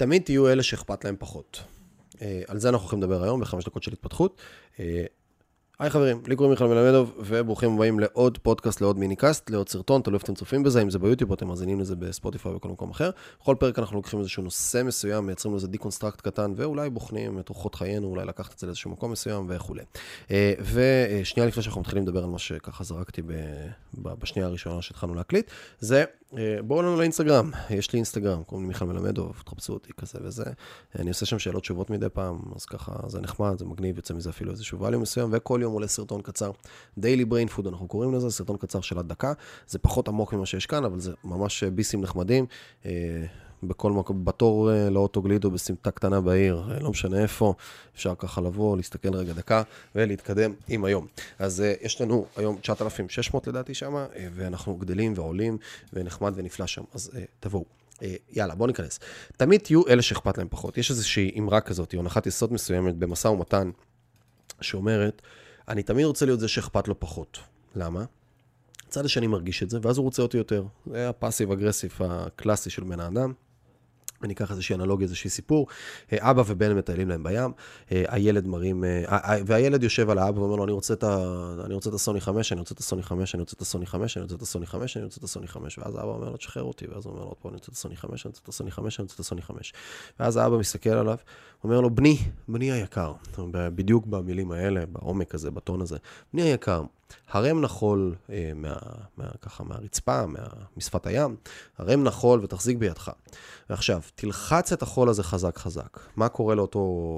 תמיד תהיו אלה שאכפת להם פחות. על זה אנחנו הולכים לדבר היום, בחמש דקות של התפתחות. היי חברים, לי קוראים מיכל מלמדוב, וברוכים הבאים לעוד פודקאסט, לעוד מיניקאסט, לעוד סרטון, תלוי איפה אתם צופים בזה, אם זה ביוטיוב, אתם מאזינים לזה בספוטיפיי ובכל מקום אחר. בכל פרק אנחנו לוקחים איזשהו נושא מסוים, מייצרים לזה דיקונסטרקט קטן, ואולי בוחנים את רוחות חיינו, אולי לקחת את זה לאיזשהו מקום מסוים וכולי. ושנייה לפני שאנחנו מתחילים לדבר על מה שככה זרקתי בשנייה הראשונה שהתחלנו להקליט, זה בואו לנו לאינסטגרם. יש לי אינסטגרם, קוראים לי מיכל מלמדוב, תחפשו אותי כזה וזה. אני עושה שם שאלות תשובות מדי פעם, אז ככה זה נחמד, זה מגניב, יוצא מזה אפילו איזשהו ווליום מסוים, וכל יום עולה סרטון קצר, דיילי בריין פוד אנחנו קוראים לזה, סרטון קצר של הדקה, זה פחות עמוק ממה שיש כאן, אבל זה ממש ביסים נחמדים, בכל מקום, בתור לאוטוגליד או בסמטה קטנה בעיר, לא משנה איפה, אפשר ככה לבוא, להסתכל רגע דקה ולהתקדם עם היום. אז יש לנו היום 9,600 לדעתי שם, ואנחנו גדלים ועולים ונחמד ונפלא שם, אז תבואו. יאללה, בואו ניכנס. תמיד תהיו אלה שאכפת להם פחות. יש איזושהי אמרה כזאת, או הנחת יסוד מסוימת במשא ומתן, שאומרת, אני תמיד רוצה להיות זה שאכפת לו פחות. למה? הצד השני מרגיש את זה, ואז הוא רוצה אותי יותר. זה הפאסיב-אגרסיב הקלאסי של בן האדם. אני אקח איזושהי אנלוגיה, איזושהי סיפור. אבא ובן מטיילים להם בים, הילד מרים, והילד יושב על האבא ואומר לו, אני רוצה את הסוני 5, אני רוצה את הסוני 5, ואז האבא אומר לו, תשחרר אותי, ואז הוא אומר לו, פה אני רוצה את הסוני 5, ואז האבא מסתכל עליו, אומר לו, בני היקר, בדיוק במילים האלה, בעומק הזה, בטון הזה, בני היקר, הרם נחול ככה מהרצפה, משפת הים, הרם נחול ותחזיק בידך. ועכשיו, תלחץ את החול הזה חזק חזק. מה קורה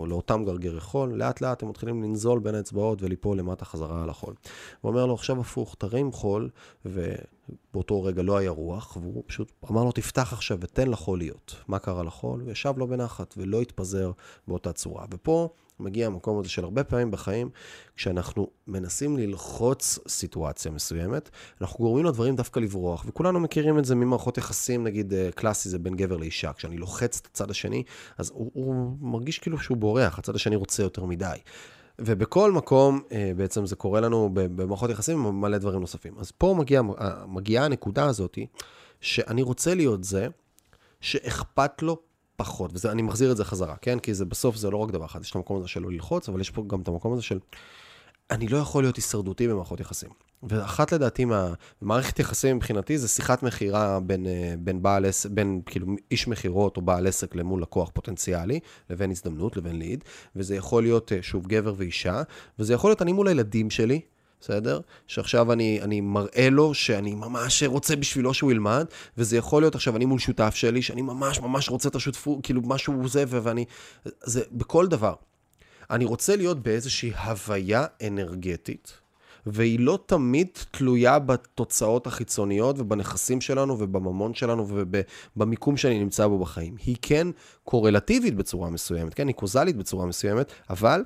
לאותם גרגרי חול? לאט לאט הם מתחילים לנזול בין האצבעות וליפול למטה חזרה על החול. הוא אומר לו, עכשיו הפוך, תרים חול, ובאותו רגע לא היה רוח, והוא פשוט אמר לו, תפתח עכשיו ותן לחול להיות. מה קרה לחול? וישב לו בנחת ולא התפזר באותה צורה. ופה, מגיע המקום הזה של הרבה פעמים בחיים, כשאנחנו מנסים ללחוץ סיטואציה מסוימת, אנחנו גורמים לדברים דווקא לברוח, וכולנו מכירים את זה ממערכות יחסים, נגיד קלאסי זה בין גבר לאישה, כשאני לוחץ את הצד השני, אז הוא מרגיש כאילו שהוא בורח, הצד השני רוצה יותר מדי. ובכל מקום, בעצם זה קורה לנו במערכות יחסים ומלא דברים נוספים. אז פה מגיעה הנקודה הזאת, שאני רוצה להיות זה, שאכפת לו, פחות, ואני מחזיר את זה חזרה, כן? כי זה, בסוף זה לא רק דבר אחד, יש את המקום הזה של לא ללחוץ, אבל יש פה גם את המקום הזה של, אני לא יכול להיות הישרדותי במערכות יחסים. ואחת לדעתי, מערכת יחסים מבחינתי, זה שיחת מחירה בין כאילו, איש מחירות או בעל עסק למול לקוח פוטנציאלי, לבין הזדמנות, לבין ליד, וזה יכול להיות שוב גבר ואישה, וזה יכול להיות אני מול הילדים שלי, בסדר? שעכשיו אני מראה לו שאני ממש רוצה בשבילו שהוא ילמד, וזה יכול להיות עכשיו אני מול שותף שלי, שאני ממש ממש רוצה את השותפות, כאילו משהו זה, ואני, זה בכל דבר. אני רוצה להיות באיזושהי הוויה אנרגטית, והיא לא תמיד תלויה בתוצאות החיצוניות, ובנכסים שלנו, ובממון שלנו, ובמיקום שאני נמצא בו בחיים. היא כן קורלטיבית בצורה מסוימת, כן? היא קוזלית בצורה מסוימת, אבל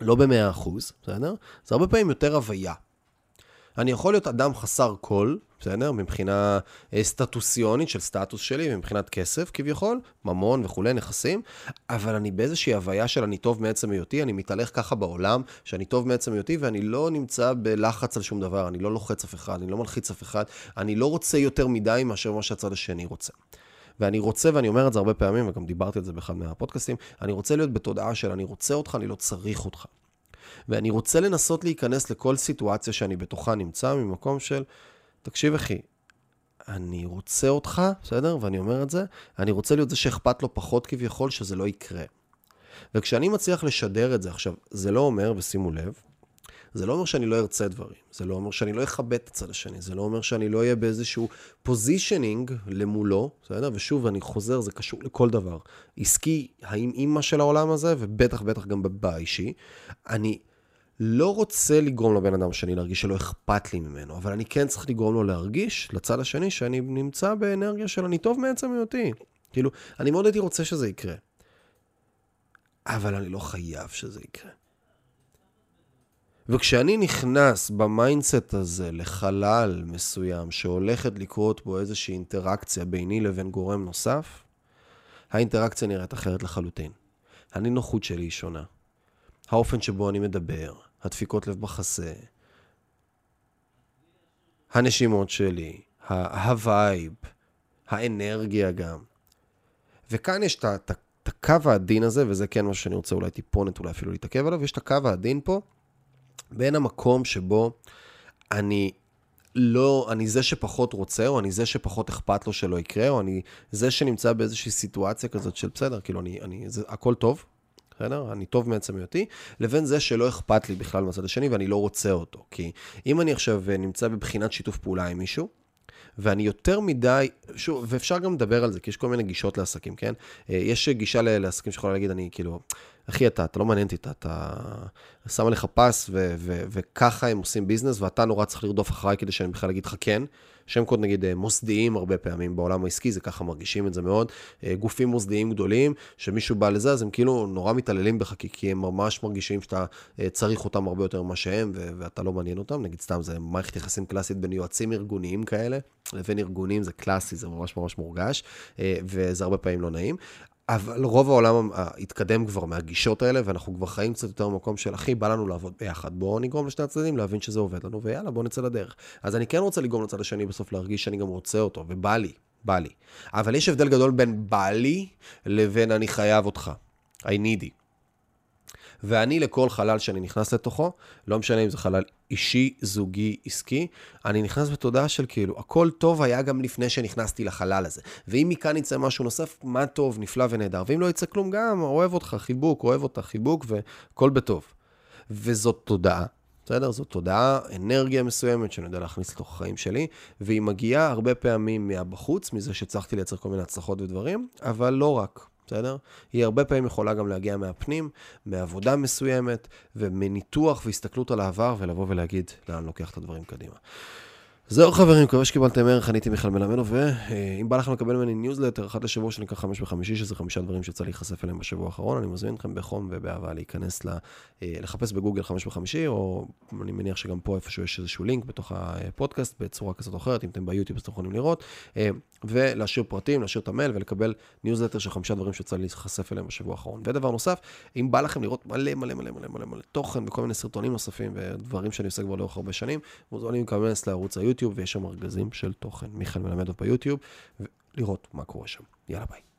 לא ב-100%, בסדר? זה הרבה פעמים יותר הוויה. אני יכול להיות אדם חסר קול, בסדר? מבחינה סטטוסיונית של סטטוס שלי, מבחינת כסף כביכול, ממון וכולי, נכסים, אבל אני באיזושהי הוויה של אני טוב מעצם היותי, אני מתהלך ככה בעולם, שאני טוב מעצם היותי, ואני לא נמצא בלחץ על שום דבר, אני לא לוחץ אף אחד, אני לא מלחיץ אף אחד, אני לא רוצה יותר מדי מאשר מה שהצד השני רוצה. ואני אומר את זה הרבה פעמים, וגם דיברתי על זה באחד מהפודקאסטים, אני רוצה להיות בתודעה של אני רוצה אותך, אני לא צריך אותך. ואני רוצה לנסות להיכנס לכל סיטואציה שאני בתוכה נמצא, ממקום של, תקשיב אחי, אני רוצה אותך, בסדר? ואני אומר את זה, אני רוצה להיות זה שאכפת לו פחות כביכול, שזה לא יקרה. וכשאני מצליח לשדר את זה, עכשיו, זה לא אומר, ושימו לב, זה לא אומר שאני לא ארצה דברים, זה לא אומר שאני לא אכבד את הצד השני, זה לא אומר שאני לא אהיה באיזשהו פוזישנינג למולו, בסדר? ושוב, אני חוזר, זה קשור לכל דבר. עסקי, האם אימא של העולם הזה, ובטח בטח גם בבא אישי, אני לא רוצה לגרום לבן אדם שאני להרגיש שלא אכפת לי ממנו, אבל אני כן צריך לגרום לו להרגיש לצד השני שאני נמצא באנרגיה של אני טוב מעצם היותי. כאילו, אני מאוד הייתי רוצה שזה יקרה, אבל אני לא חייב שזה יקרה. וכשאני נכנס במיינדסט הזה לחלל מסוים שהולכת לקרות בו איזושהי אינטראקציה ביני לבין גורם נוסף, האינטראקציה נראית אחרת לחלוטין. הנינוחות שלי היא שונה. האופן שבו אני מדבר, הדפיקות לב בחסה, הנשימות שלי, הווייב, האנרגיה גם. וכאן יש את הקו העדין הזה, וזה כן משהו שאני רוצה אולי טיפונת, אולי אפילו להתעכב עליו, יש את הקו העדין פה, בין המקום שבו אני זה שפחות רוצה, או אני זה שפחות אכפת לו שלא יקרה, או אני זה שנמצא באיזושהי סיטואציה כזאת של בסדר, כאילו הכל טוב, אני טוב מעצם היותי, לבין זה שלא אכפת לי בכלל מהצד השני, ואני לא רוצה אותו. כי אם אני עכשיו נמצא בבחינת שיתוף פעולה עם מישהו, ואני יותר מדי, שוב, ואפשר גם לדבר על זה, כי יש כל מיני גישות לעסקים, כן? יש גישה לעסקים שיכולה להגיד, אני כאילו, אחי, אתה לא מעניין אותי, אתה שם עליך פס, וככה הם עושים ביזנס, ואתה נורא צריך לרדוף אחריי, כדי שאני בכלל אגיד לך כן, שם קוד נגיד מוסדיים הרבה פעמים בעולם העסקי, זה ככה מרגישים את זה מאוד, גופים מוסדיים גדולים, שמישהו בא לזה, אז הם כאילו נורא מתעללים בך, כי הם ממש מרגישים שאתה צריך אותם הרבה יותר ממה שהם, ואתה לא מעניין אותם, נגיד סתם, זה מערכת יחסים קלאסית בין יועצים ארגוניים כאלה, לבין ארגונים, זה קלאסי, זה ממש ממש מורגש, וזה הרבה פעמים לא נעים, אבל רוב העולם התקדם כבר מהגישות האלה, ואנחנו כבר חיים קצת יותר במקום של, אחי, בא לנו לעבוד ביחד, בואו נגרום לשני הצדדים, להבין שזה עובד לנו, ויאללה, בואו נצא לדרך. אז אני כן רוצה לגרום לצד השני בסוף להרגיש שאני גם רוצה אותו, ובא לי, בא לי. אבל יש הבדל גדול בין בא לי, לבין אני חייב אותך. I need you. ואני לכל חלל שאני נכנס לתוכו, לא משנה אם זה חלל אישי, זוגי, עסקי, אני נכנס בתודעה של כאילו, הכל טוב היה גם לפני שנכנסתי לחלל הזה. ואם מכאן יצא משהו נוסף, מה טוב, נפלא ונהדר. ואם לא יצא כלום גם, אוהב אותך, חיבוק, אוהב אותך, חיבוק, וכל בטוב. וזאת תודעה. בסדר? זאת תודעה, אנרגיה מסוימת שאני יודע להכניס לתוך החיים שלי, והיא מגיעה הרבה פעמים מהבחוץ, מזה שצריכתי לייצר כל מיני הצלחות ודברים, אבל לא רק. בסדר? היא הרבה פעמים יכולה גם להגיע מהפנים, מעבודה מסוימת, ומניתוח והסתכלות על העבר, ולבוא ולהגיד לאן לוקח את הדברים קדימה. זהו חברים, מקווה שקיבלתם ערך, אני מיכל מלמדוב, ואם בא לכם לקבל ממני ניוזלטר אחת לשבוע שנקרא 5x50, שזה 5 דברים שצריך להיחשף אליהם בשבוע האחרון, אני מזמין אתכם בחום ובאהבה להיכנס, לחפש בגוגל 5x50, או אני מניח שגם פה איפשהו יש איזשהו לינק בתוך הפודקאסט, בצורה כזאת או אחרת, אם אתם ביוטיוב אז אתם יכולים לראות, ולהשאיר פרטים, להשאיר את המייל, ולקבל ניוזלטר של 5 דברים שצריך להיחשף אליהם בשבוע האחרון. ודבר נוסף, אם בא לכם לראות מלא מלא מלא מלא מלא מלא תוכן וכל מיני סרטונים נוספים ודברים שאני עושה כבר לאורך הרבה שנים, מוזמנים להיכנס לערוץ היוטיוב, ויש שם ארגזים של תוכן. מיכל מלמדוב ביוטיוב, ולראות מה קורה שם. יאללה ביי.